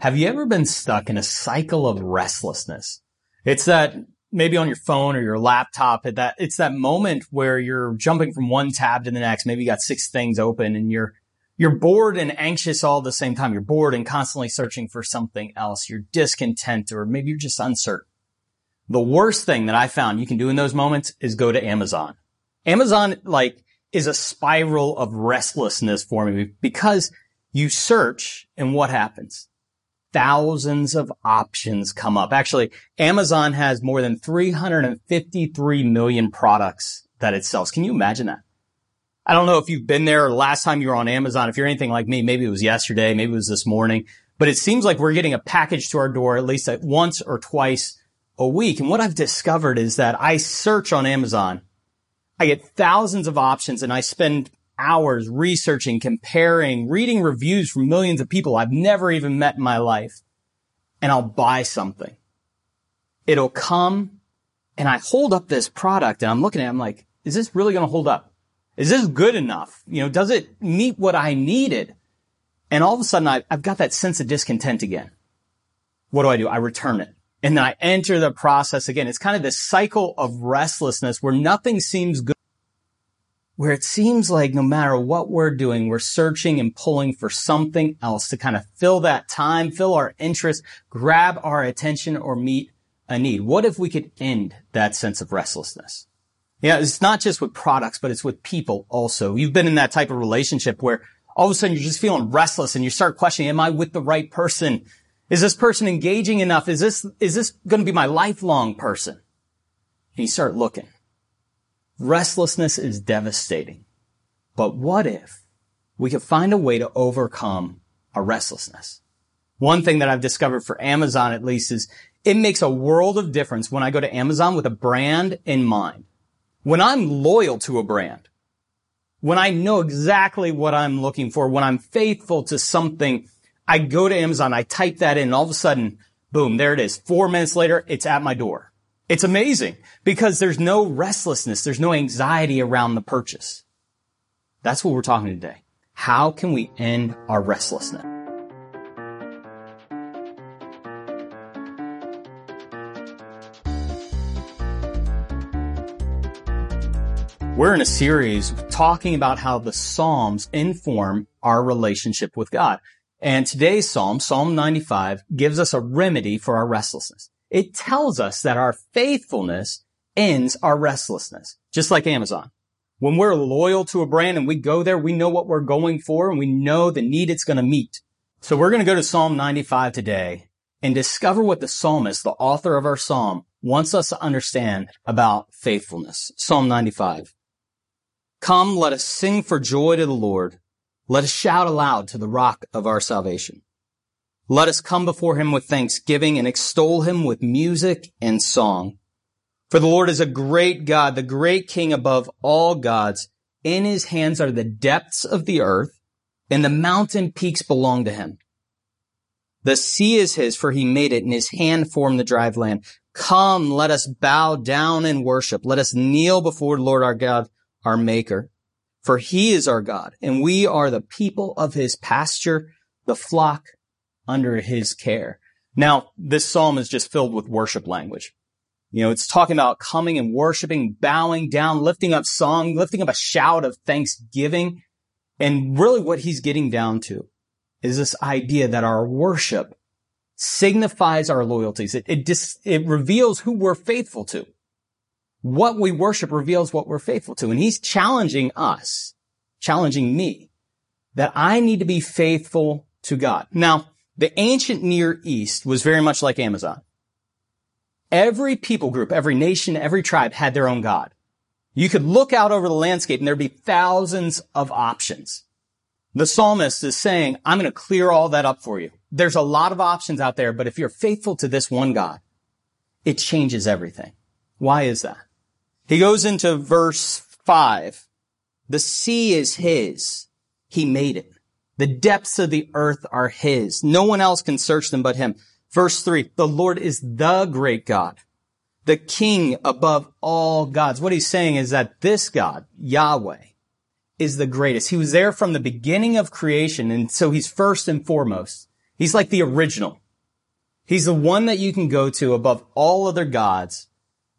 Have you ever been stuck in a cycle of restlessness? It's that maybe on your phone or your laptop, it's that moment where you're jumping from one tab to the next. Maybe you got 6 things open and you're bored and anxious all at the same time. You're bored and constantly searching for something else. You're discontent, or maybe you're just uncertain. The worst thing that I found you can do in those moments is go to Amazon. Amazon, is a spiral of restlessness for me, because you search and what happens? Thousands of options come up. Actually, Amazon has more than 353 million products that it sells. Can you imagine that? I don't know if you've been there or last time you were on Amazon. If you're anything like me, maybe it was yesterday, maybe it was this morning, but it seems like we're getting a package to our door at least once or twice a week. And what I've discovered is that I search on Amazon, I get thousands of options, and I spend hours researching, comparing, reading reviews from millions of people I've never even met in my life, and I'll buy something. It'll come, and I hold up this product, and I'm looking at it, I'm like, is this really going to hold up? Is this good enough? Does it meet what I needed? And all of a sudden, I've got that sense of discontent again. What do? I return it. And then I enter the process again. It's kind of this cycle of restlessness where nothing seems good, where it seems like no matter what we're doing, we're searching and pulling for something else to kind of fill that time, fill our interest, grab our attention, or meet a need. What if we could end that sense of restlessness? Yeah, it's not just with products, but it's with people also. You've been in that type of relationship where all of a sudden you're just feeling restless and you start questioning, am I with the right person? Is this person engaging enough? Is this going to be my lifelong person? And you start looking. Restlessness is devastating. But what if we could find a way to overcome our restlessness? One thing that I've discovered for Amazon, at least, is it makes a world of difference when I go to Amazon with a brand in mind. When I'm loyal to a brand, when I know exactly what I'm looking for, when I'm faithful to something, I go to Amazon, I type that in, and all of a sudden, boom, there it is. 4 minutes later, it's at my door. It's amazing because there's no restlessness. There's no anxiety around the purchase. That's what we're talking today. How can we end our restlessness? We're in a series talking about how the Psalms inform our relationship with God. And today's Psalm, Psalm 95, gives us a remedy for our restlessness. It tells us that our faithfulness ends our restlessness, just like Amazon. When we're loyal to a brand and we go there, we know what we're going for and we know the need it's going to meet. So we're going to go to Psalm 95 today and discover what the psalmist, the author of our psalm, wants us to understand about faithfulness. Psalm 95. Come, let us sing for joy to the Lord. Let us shout aloud to the rock of our salvation. Let us come before him with thanksgiving and extol him with music and song. For the Lord is a great God, the great King above all gods. In his hands are the depths of the earth, and the mountain peaks belong to him. The sea is his, for he made it, and his hand formed the dry land. Come, let us bow down and worship. Let us kneel before the Lord our God, our Maker. For he is our God, and we are the people of his pasture, the flock under his care. Now, this psalm is just filled with worship language. It's talking about coming and worshiping, bowing down, lifting up song, lifting up a shout of thanksgiving. And really what he's getting down to is this idea that our worship signifies our loyalties. It reveals who we're faithful to. What we worship reveals what we're faithful to. And he's challenging us, challenging me, that I need to be faithful to God. Now, the ancient Near East was very much like Amazon. Every people group, every nation, every tribe had their own God. You could look out over the landscape and there'd be thousands of options. The psalmist is saying, I'm going to clear all that up for you. There's a lot of options out there, but if you're faithful to this one God, it changes everything. Why is that? He goes into verse 5. The sea is his. He made it. The depths of the earth are his. No one else can search them but him. Verse 3. The Lord is the great God, the King above all gods. What he's saying is that this God, Yahweh, is the greatest. He was there from the beginning of creation, and so he's first and foremost. He's like the original. He's the one that you can go to above all other gods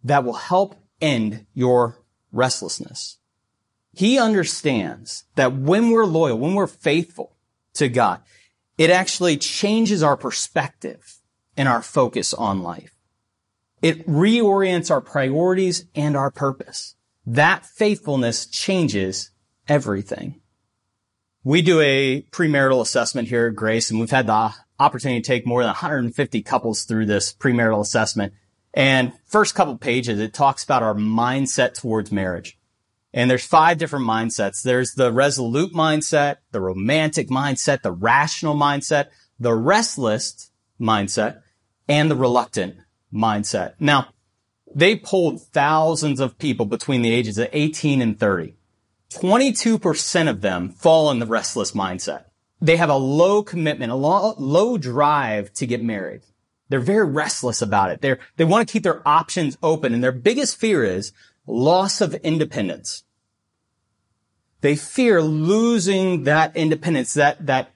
that will help end your restlessness. He understands that when we're loyal, when we're faithful to God, it actually changes our perspective and our focus on life. It reorients our priorities and our purpose. That faithfulness changes everything. We do a premarital assessment here at Grace, and we've had the opportunity to take more than 150 couples through this premarital assessment. And first couple pages, it talks about our mindset towards marriage. And there's 5 different mindsets. There's the resolute mindset, the romantic mindset, the rational mindset, the restless mindset, and the reluctant mindset. Now, they polled thousands of people between the ages of 18 and 30. 22% of them fall in the restless mindset. They have a low commitment, a low drive to get married. They're very restless about it. They want to keep their options open, and their biggest fear is loss of independence. They fear losing that independence, that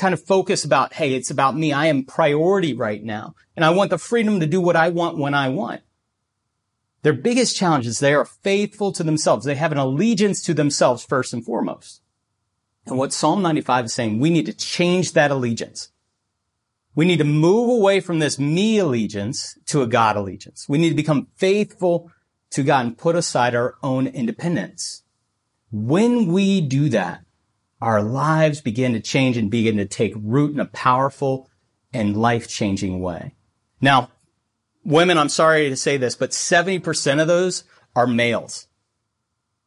kind of focus about, hey, it's about me. I am priority right now, and I want the freedom to do what I want when I want. Their biggest challenge is they are faithful to themselves. They have an allegiance to themselves first and foremost. And what Psalm 95 is saying, we need to change that allegiance. We need to move away from this me allegiance to a God allegiance. We need to become faithful to God and put aside our own independence. When we do that, our lives begin to change and begin to take root in a powerful and life-changing way. Now, women, I'm sorry to say this, but 70% of those are males.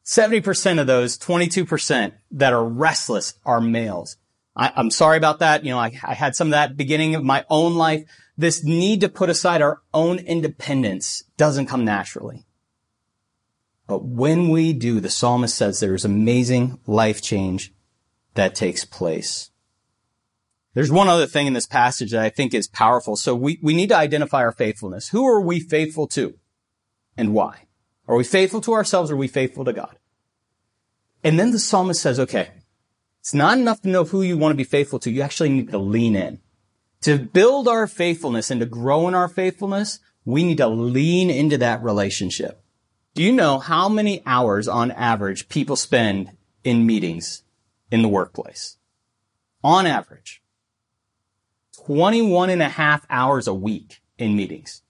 70% of those, 22% that are restless are males. I'm sorry about that. You know, I had some of that beginning of my own life. This need to put aside our own independence doesn't come naturally. But when we do, the psalmist says there is amazing life change that takes place. There's one other thing in this passage that I think is powerful. So we need to identify our faithfulness. Who are we faithful to and why? Are we faithful to ourselves or are we faithful to God? And then the psalmist says, okay, it's not enough to know who you want to be faithful to. You actually need to lean in. To build our faithfulness and to grow in our faithfulness, we need to lean into that relationship. Do you know how many hours on average people spend in meetings in the workplace? On average, 21 and a half hours a week in meetings.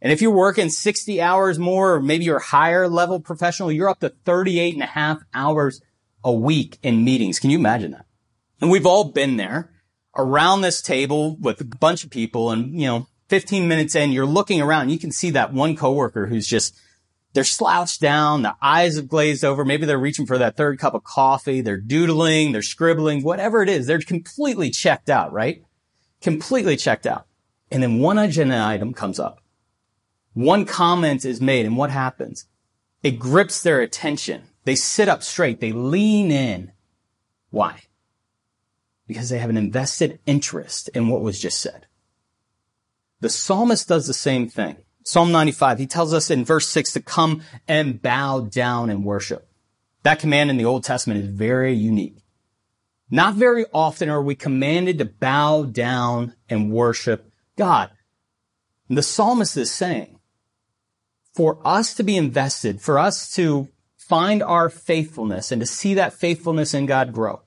And if you're working 60 hours more, or maybe you're a higher level professional, you're up to 38 and a half hours a week in meetings. Can you imagine that? And we've all been there around this table with a bunch of people. And, you know, 15 minutes in, you're looking around. You can see that one coworker who's just, they're slouched down, their eyes have glazed over. Maybe they're reaching for that third cup of coffee. They're doodling, they're scribbling, whatever it is. They're completely checked out, right? Completely checked out. And then one agenda item comes up. One comment is made, and what happens? It grips their attention. They sit up straight. They lean in. Why? Because they have an invested interest in what was just said. The psalmist does the same thing. Psalm 95, he tells us in verse 6 to come and bow down and worship. That command in the Old Testament is very unique. Not very often are we commanded to bow down and worship God. And the psalmist is saying, for us to be invested, for us to find our faithfulness and to see that faithfulness in God grow,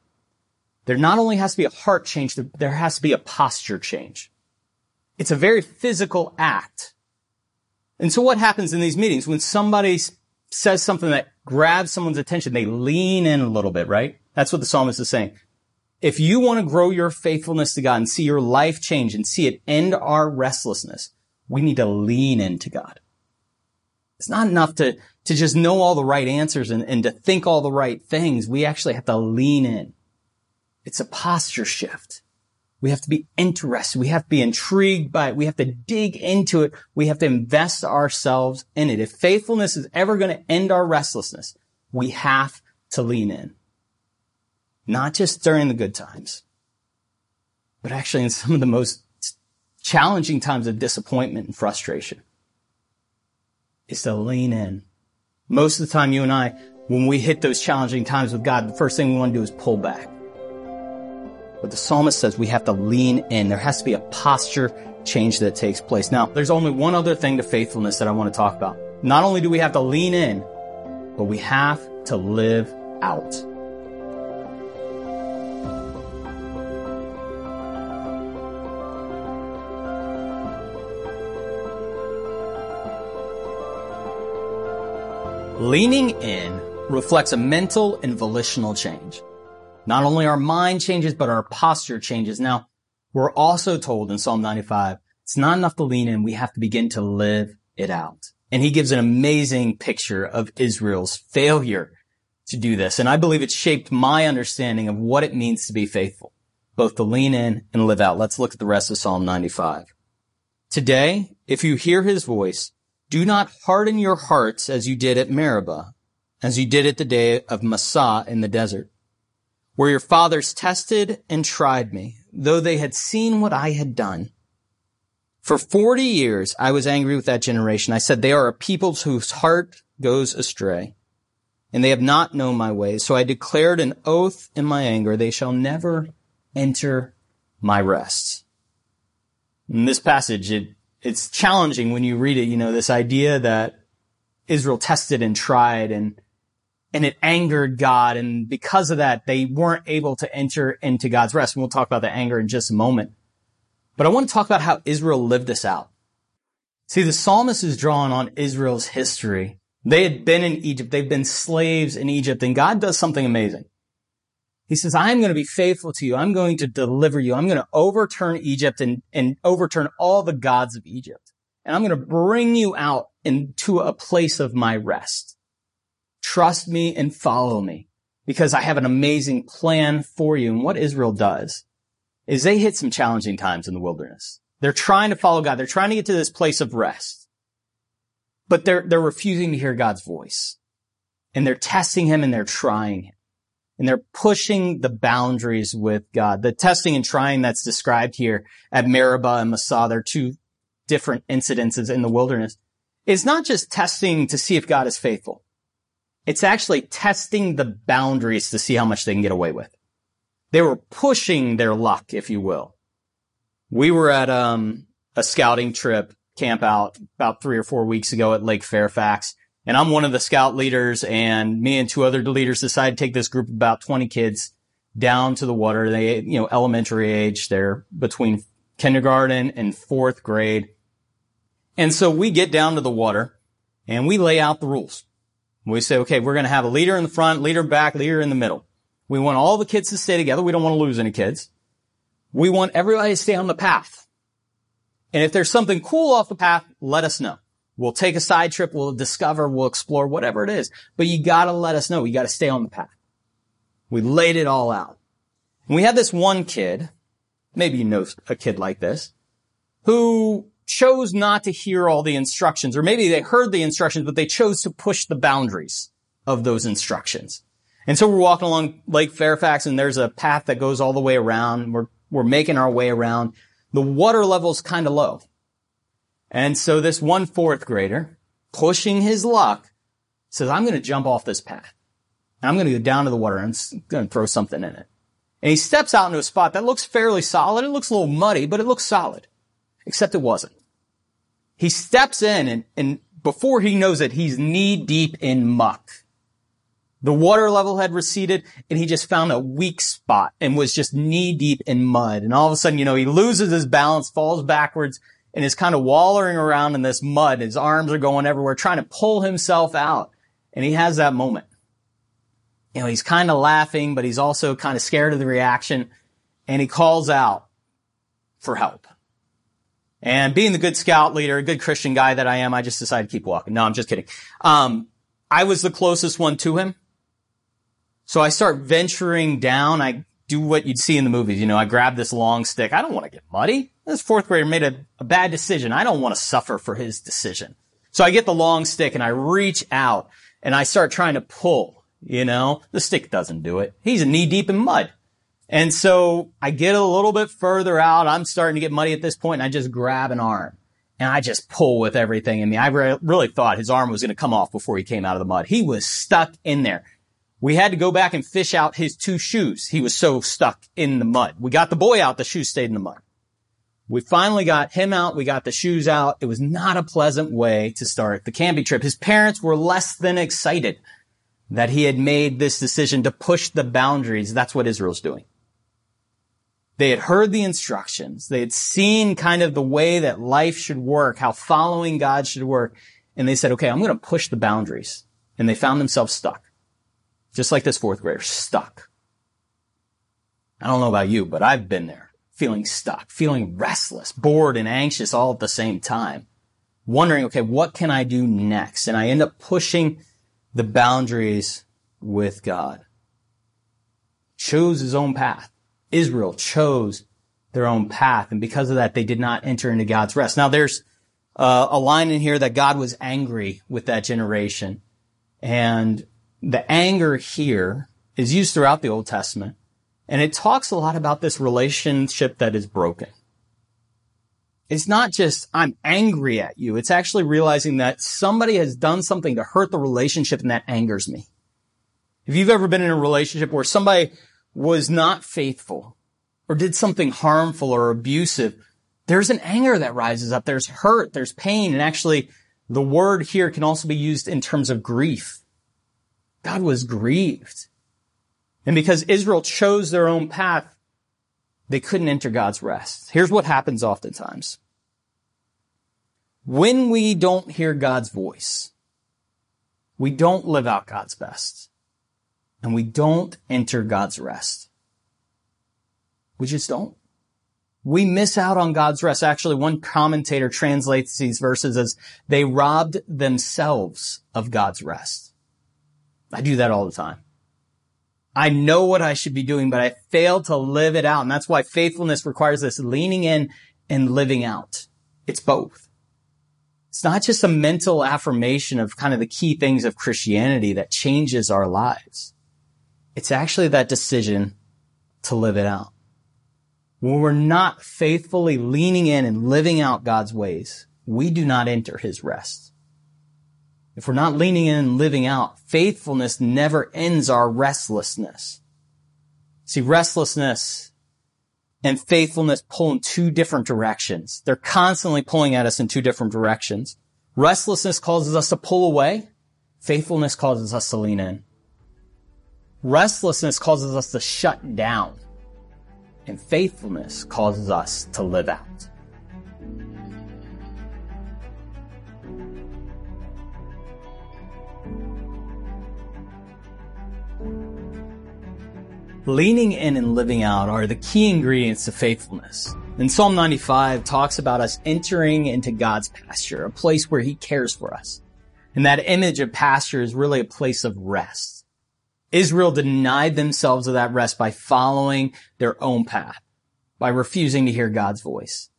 there not only has to be a heart change, there has to be a posture change. It's a very physical act. And so what happens in these meetings? When somebody says something that grabs someone's attention, they lean in a little bit, right? That's what the psalmist is saying. If you want to grow your faithfulness to God and see your life change and see it end our restlessness, we need to lean into God. It's not enough to just know all the right answers and to think all the right things. We actually have to lean in. It's a posture shift. We have to be interested. We have to be intrigued by it. We have to dig into it. We have to invest ourselves in it. If faithfulness is ever going to end our restlessness, we have to lean in. Not just during the good times, but actually in some of the most challenging times of disappointment and frustration, is to lean in. Most of the time, you and I, when we hit those challenging times with God, the first thing we want to do is pull back. But the psalmist says we have to lean in. There has to be a posture change that takes place. Now, there's only one other thing to faithfulness that I want to talk about. Not only do we have to lean in, but we have to live out. Leaning in reflects a mental and volitional change. Not only our mind changes, but our posture changes. Now, we're also told in Psalm 95, it's not enough to lean in. We have to begin to live it out. And he gives an amazing picture of Israel's failure to do this. And I believe it shaped my understanding of what it means to be faithful, both to lean in and live out. Let's look at the rest of Psalm 95. Today, if you hear his voice, do not harden your hearts as you did at Meribah, as you did at the day of Massah in the desert, where your fathers tested and tried me, though they had seen what I had done. For 40 years I was angry with that generation. I said, they are a people whose heart goes astray, and they have not known my ways. So I declared an oath in my anger, they shall never enter my rest. In this passage, it's challenging when you read it, you know, this idea that Israel tested and tried and it angered God. And because of that, they weren't able to enter into God's rest. And we'll talk about the anger in just a moment. But I want to talk about how Israel lived this out. See, the psalmist is drawing on Israel's history. They had been in Egypt. They've been slaves in Egypt. And God does something amazing. He says, I'm going to be faithful to you. I'm going to deliver you. I'm going to overturn Egypt and overturn all the gods of Egypt. And I'm going to bring you out into a place of my rest. Trust me and follow me, because I have an amazing plan for you. And what Israel does is they hit some challenging times in the wilderness. They're trying to follow God. They're trying to get to this place of rest, but they're refusing to hear God's voice, and they're testing him and they're trying him, and they're pushing the boundaries with God. The testing and trying that's described here at Meribah and Massah, they're two different incidences in the wilderness. It's not just testing to see if God is faithful. It's actually testing the boundaries to see how much they can get away with. They were pushing their luck, if you will. We were at a scouting trip camp out about 3 or 4 weeks ago at Lake Fairfax, and I'm one of the scout leaders, and me and two other leaders decided to take this group of about 20 kids down to the water. They, you know, elementary age. They're between kindergarten and fourth grade. And so we get down to the water, and we lay out the rules. We say, okay, we're going to have a leader in the front, leader back, leader in the middle. We want all the kids to stay together. We don't want to lose any kids. We want everybody to stay on the path. And if there's something cool off the path, let us know. We'll take a side trip. We'll discover, we'll explore, whatever it is. But you got to let us know. You got to stay on the path. We laid it all out. And we had this one kid, maybe you know a kid like this, who chose not to hear all the instructions, or maybe they heard the instructions, but they chose to push the boundaries of those instructions. And so we're walking along Lake Fairfax, and there's a path that goes all the way around. We're making our way around. The water level's kind of low. And so this 1 fourth grader, pushing his luck, says, I'm going to jump off this path, and I'm going to go down to the water, and I'm going to throw something in it. And he steps out into a spot that looks fairly solid. It looks a little muddy, but it looks solid. Except it wasn't. He steps in, and before he knows it, he's knee deep in muck. The water level had receded, and he just found a weak spot and was just knee deep in mud. And all of a sudden, you know, he loses his balance, falls backwards, and is kind of wallowing around in this mud. His arms are going everywhere, trying to pull himself out. And he has that moment. You know, he's kind of laughing, but he's also kind of scared of the reaction. And he calls out for help. And being the good scout leader, a good Christian guy that I am, I just decided to keep walking. No, I'm just kidding. I was the closest one to him. So I start venturing down. I do what you'd see in the movies. You know, I grab this long stick. I don't want to get muddy. This fourth grader made a bad decision. I don't want to suffer for his decision. So I get the long stick and I reach out and I start trying to pull, you know. The stick doesn't do it. He's knee deep in mud. And so I get a little bit further out. I'm starting to get muddy at this point, and I just grab an arm, and I just pull with everything in me. I really thought his arm was going to come off before he came out of the mud. He was stuck in there. We had to go back and fish out his two shoes. He was so stuck in the mud. We got the boy out. The shoes stayed in the mud. We finally got him out. We got the shoes out. It was not a pleasant way to start the camping trip. His parents were less than excited that he had made this decision to push the boundaries. That's what Israel's doing. They had heard the instructions. They had seen kind of the way that life should work, how following God should work. And they said, okay, I'm going to push the boundaries. And they found themselves stuck. Just like this fourth grader, stuck. I don't know about you, but I've been there, feeling stuck, feeling restless, bored and anxious all at the same time, wondering, okay, what can I do next? And I end up pushing the boundaries with God. Chose his own path. Israel chose their own path. And because of that, they did not enter into God's rest. Now, there's a line in here that God was angry with that generation. And the anger here is used throughout the Old Testament. And it talks a lot about this relationship that is broken. It's not just, I'm angry at you. It's actually realizing that somebody has done something to hurt the relationship, and that angers me. If you've ever been in a relationship where somebody was not faithful or did something harmful or abusive, there's an anger that rises up. There's hurt. There's pain. And actually, the word here can also be used in terms of grief. God was grieved. And because Israel chose their own path, they couldn't enter God's rest. Here's what happens oftentimes. When we don't hear God's voice, we don't live out God's best, and we don't enter God's rest. We just don't. We miss out on God's rest. Actually, one commentator translates these verses as, they robbed themselves of God's rest. I do that all the time. I know what I should be doing, but I fail to live it out. And that's why faithfulness requires this leaning in and living out. It's both. It's not just a mental affirmation of kind of the key things of Christianity that changes our lives. It's actually that decision to live it out. When we're not faithfully leaning in and living out God's ways, we do not enter his rest. If we're not leaning in and living out, faithfulness never ends our restlessness. See, restlessness and faithfulness pull in two different directions. They're constantly pulling at us in two different directions. Restlessness causes us to pull away. Faithfulness causes us to lean in. Restlessness causes us to shut down. And faithfulness causes us to live out. Leaning in and living out are the key ingredients to faithfulness. And Psalm 95 talks about us entering into God's pasture, a place where he cares for us. And that image of pasture is really a place of rest. Israel denied themselves of that rest by following their own path, by refusing to hear God's voice.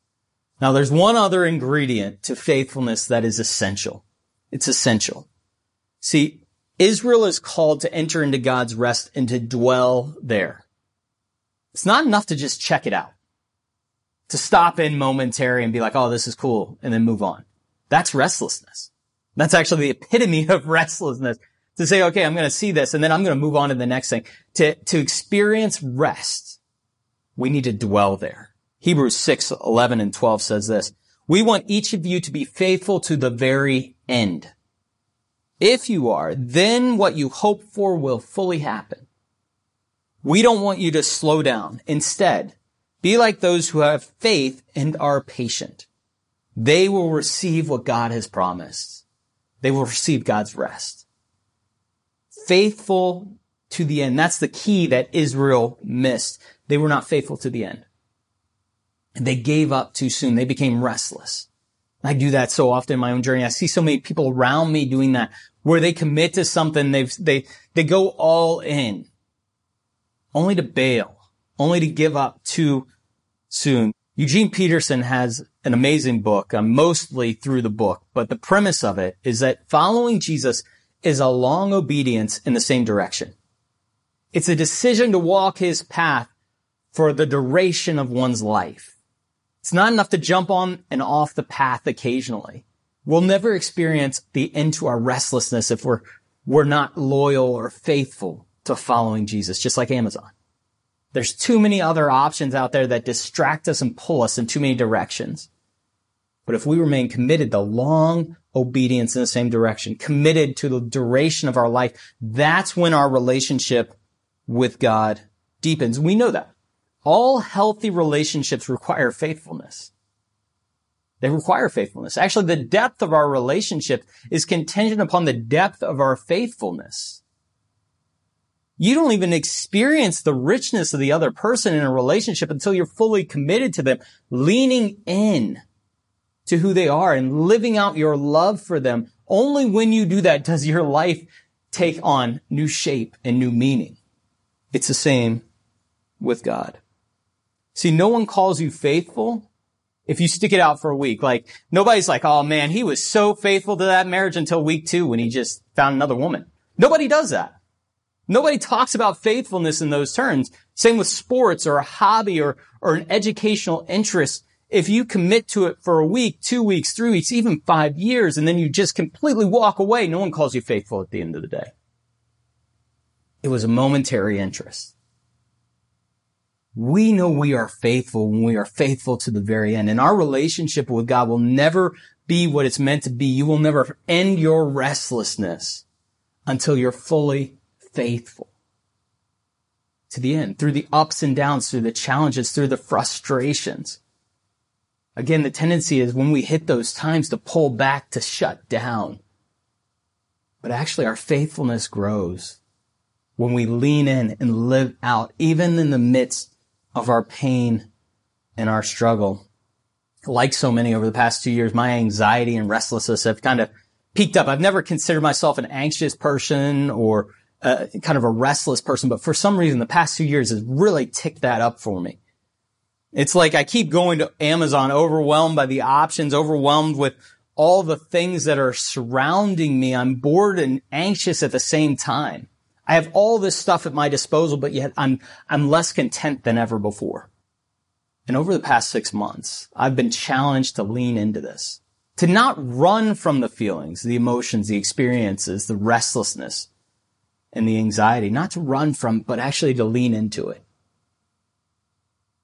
Now, there's one other ingredient to faithfulness that is essential. It's essential. See, Israel is called to enter into God's rest and to dwell there. It's not enough to just check it out, to stop in momentary and be like, oh, this is cool, and then move on. That's restlessness. That's actually the epitome of restlessness, to say, okay, I'm going to see this, and then I'm going to move on to the next thing. To experience rest, we need to dwell there. Hebrews 6:11 and 12 says this, we want each of you to be faithful to the very end. If you are, then what you hope for will fully happen. We don't want you to slow down. Instead, be like those who have faith and are patient. They will receive what God has promised. They will receive God's rest. Faithful to the end. That's the key that Israel missed. They were not faithful to the end. And they gave up too soon. They became restless. I do that so often in my own journey. I see so many people around me doing that, where they commit to something, they go all in, only to bail, only to give up too soon. Eugene Peterson has an amazing book, mostly through the book, but the premise of it is that following Jesus is a long obedience in the same direction. It's a decision to walk his path for the duration of one's life. It's not enough to jump on and off the path occasionally. We'll never experience the end to our restlessness if we're were not loyal or faithful to following Jesus, just like Amazon. There's too many other options out there that distract us and pull us in too many directions. But if we remain committed to long obedience in the same direction, committed to the duration of our life, that's when our relationship with God deepens. We know that. All healthy relationships require faithfulness. They require faithfulness. Actually, the depth of our relationship is contingent upon the depth of our faithfulness. You don't even experience the richness of the other person in a relationship until you're fully committed to them, leaning in to who they are and living out your love for them. Only when you do that does your life take on new shape and new meaning. It's the same with God. See, no one calls you faithful if you stick it out for a week. Like, nobody's like, oh man, he was so faithful to that marriage until week 2 when he just found another woman. Nobody does that. Nobody talks about faithfulness in those terms. Same with sports or a hobby or an educational interest. If you commit to it for a week, 2 weeks, 3 weeks, even 5 years, and then you just completely walk away, no one calls you faithful at the end of the day. It was a momentary interest. We know we are faithful when we are faithful to the very end. And our relationship with God will never be what it's meant to be. You will never end your restlessness until you're fully faithful to the end, through the ups and downs, through the challenges, through the frustrations. Again, the tendency is when we hit those times to pull back, to shut down. But actually, our faithfulness grows when we lean in and live out, even in the midst of our pain and our struggle. Like so many over the past 2 years, my anxiety and restlessness have kind of peaked up. I've never considered myself an anxious person or kind of a restless person, but for some reason, the past 2 years has really ticked that up for me. It's like I keep going to Amazon overwhelmed by the options, overwhelmed with all the things that are surrounding me. I'm bored and anxious at the same time. I have all this stuff at my disposal, but yet I'm less content than ever before. And over the past 6 months, I've been challenged to lean into this, to not run from the feelings, the emotions, the experiences, the restlessness, and the anxiety, not to run from, but actually to lean into it,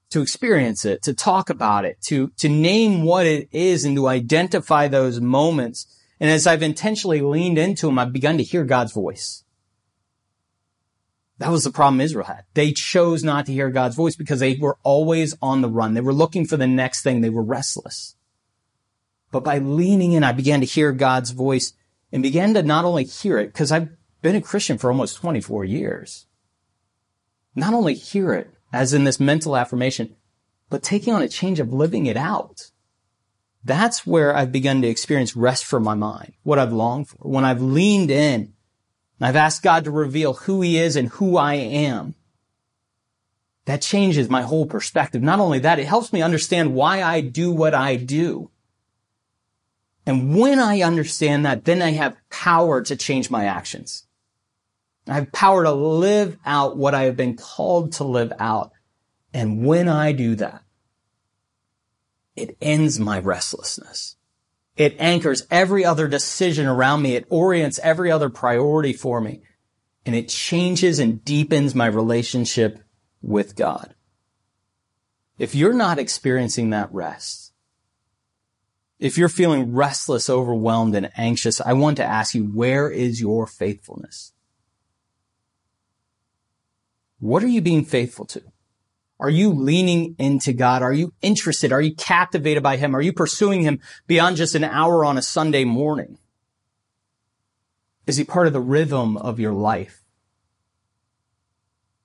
to experience it, to talk about it, to name what it is and to identify those moments. And as I've intentionally leaned into them, I've begun to hear God's voice. That was the problem Israel had. They chose not to hear God's voice because they were always on the run. They were looking for the next thing. They were restless. But by leaning in, I began to hear God's voice and began to not only hear it, because I've been a Christian for almost 24 years, not only hear it as in this mental affirmation, but taking on a change of living it out. That's where I've begun to experience rest for my mind, what I've longed for. When I've leaned in, I've asked God to reveal who he is and who I am. That changes my whole perspective. Not only that, it helps me understand why I do what I do. And when I understand that, then I have power to change my actions. I have power to live out what I have been called to live out. And when I do that, it ends my restlessness. It anchors every other decision around me. It orients every other priority for me. And it changes and deepens my relationship with God. If you're not experiencing that rest, if you're feeling restless, overwhelmed, and anxious, I want to ask you, where is your faithfulness? What are you being faithful to? Are you leaning into God? Are you interested? Are you captivated by him? Are you pursuing him beyond just an hour on a Sunday morning? Is he part of the rhythm of your life?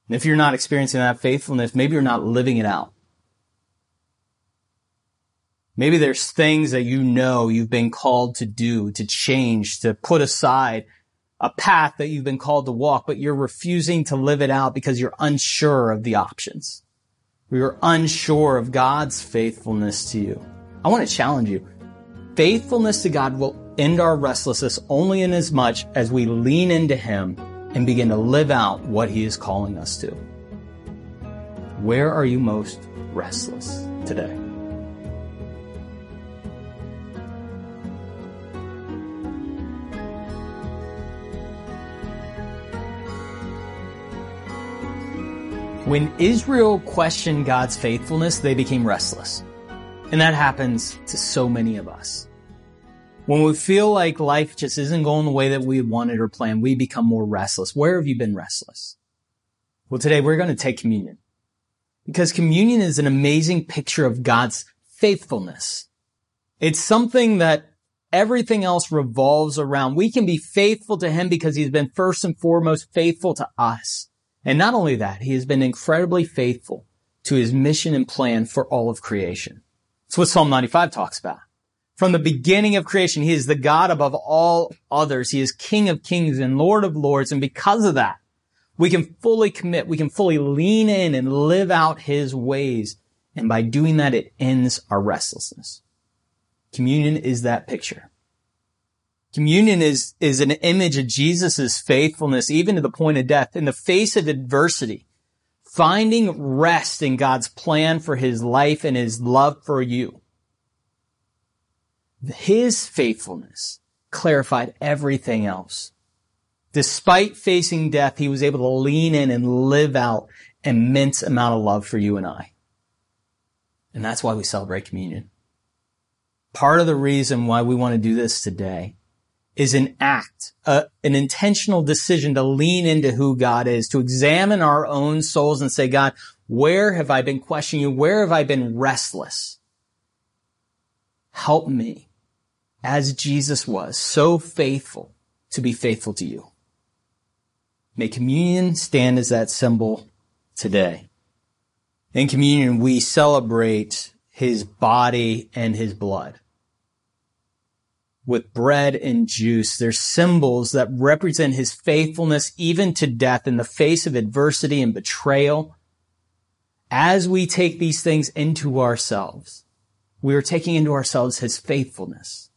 And if you're not experiencing that faithfulness, maybe you're not living it out. Maybe there's things that you know you've been called to do, to change, to put aside, a path that you've been called to walk, but you're refusing to live it out because you're unsure of the options. We were unsure of God's faithfulness to you. I want to challenge you. Faithfulness to God will end our restlessness only in as much as we lean into him and begin to live out what he is calling us to. Where are you most restless today? When Israel questioned God's faithfulness, they became restless. And that happens to so many of us. When we feel like life just isn't going the way that we wanted or planned, we become more restless. Where have you been restless? Well, today we're going to take communion, because communion is an amazing picture of God's faithfulness. It's something that everything else revolves around. We can be faithful to him because he's been first and foremost faithful to us. And not only that, he has been incredibly faithful to his mission and plan for all of creation. It's what Psalm 95 talks about. From the beginning of creation, he is the God above all others. He is King of kings and Lord of lords. And because of that, we can fully commit. We can fully lean in and live out his ways. And by doing that, it ends our restlessness. Communion is that picture. Communion is an image of Jesus' faithfulness, even to the point of death. In the face of adversity, finding rest in God's plan for his life and his love for you. His faithfulness clarified everything else. Despite facing death, he was able to lean in and live out an immense amount of love for you and I. And that's why we celebrate communion. Part of the reason why we want to do this today is an act, an intentional decision to lean into who God is, to examine our own souls and say, God, where have I been questioning you? Where have I been restless? Help me, as Jesus was, so faithful, to be faithful to you. May communion stand as that symbol today. In communion, we celebrate his body and his blood. With bread and juice, they're symbols that represent his faithfulness even to death in the face of adversity and betrayal. As we take these things into ourselves, we are taking into ourselves his faithfulness,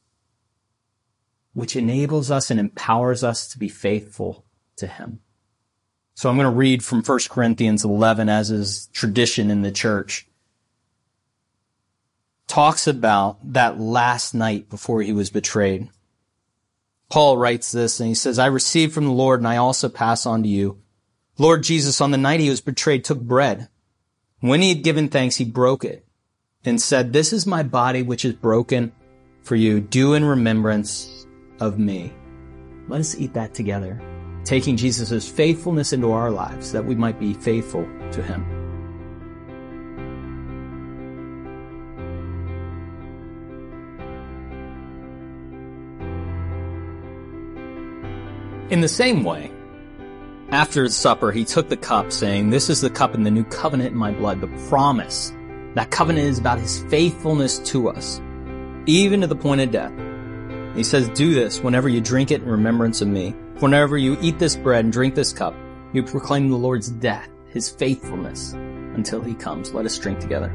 which enables us and empowers us to be faithful to him. So I'm going to read from 1 Corinthians 11, as is tradition in the church. Talks about that last night before he was betrayed. Paul writes this, and he says, I received from the Lord, and I also pass on to you. Lord Jesus, on the night he was betrayed, took bread. When he had given thanks, he broke it and said, This is my body, which is broken for you. Do in remembrance of me. Let us eat that together, taking Jesus' faithfulness into our lives, that we might be faithful to him. In the same way, after supper, he took the cup, saying, This is the cup in the new covenant in my blood, the promise. That covenant is about his faithfulness to us, even to the point of death. He says, Do this whenever you drink it in remembrance of me. Whenever you eat this bread and drink this cup, you proclaim the Lord's death, his faithfulness, until he comes. Let us drink together.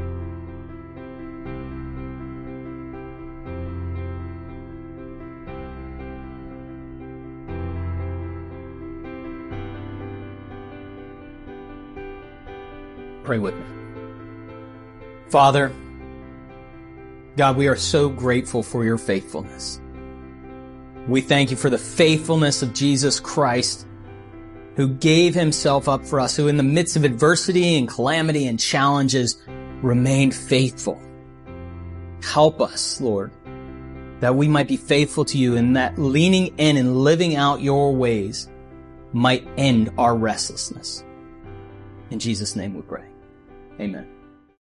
Pray with me. Father, God, we are so grateful for your faithfulness. We thank you for the faithfulness of Jesus Christ, who gave himself up for us, who in the midst of adversity and calamity and challenges remained faithful. Help us, Lord, that we might be faithful to you, and that leaning in and living out your ways might end our restlessness. In Jesus' name we pray. Amen.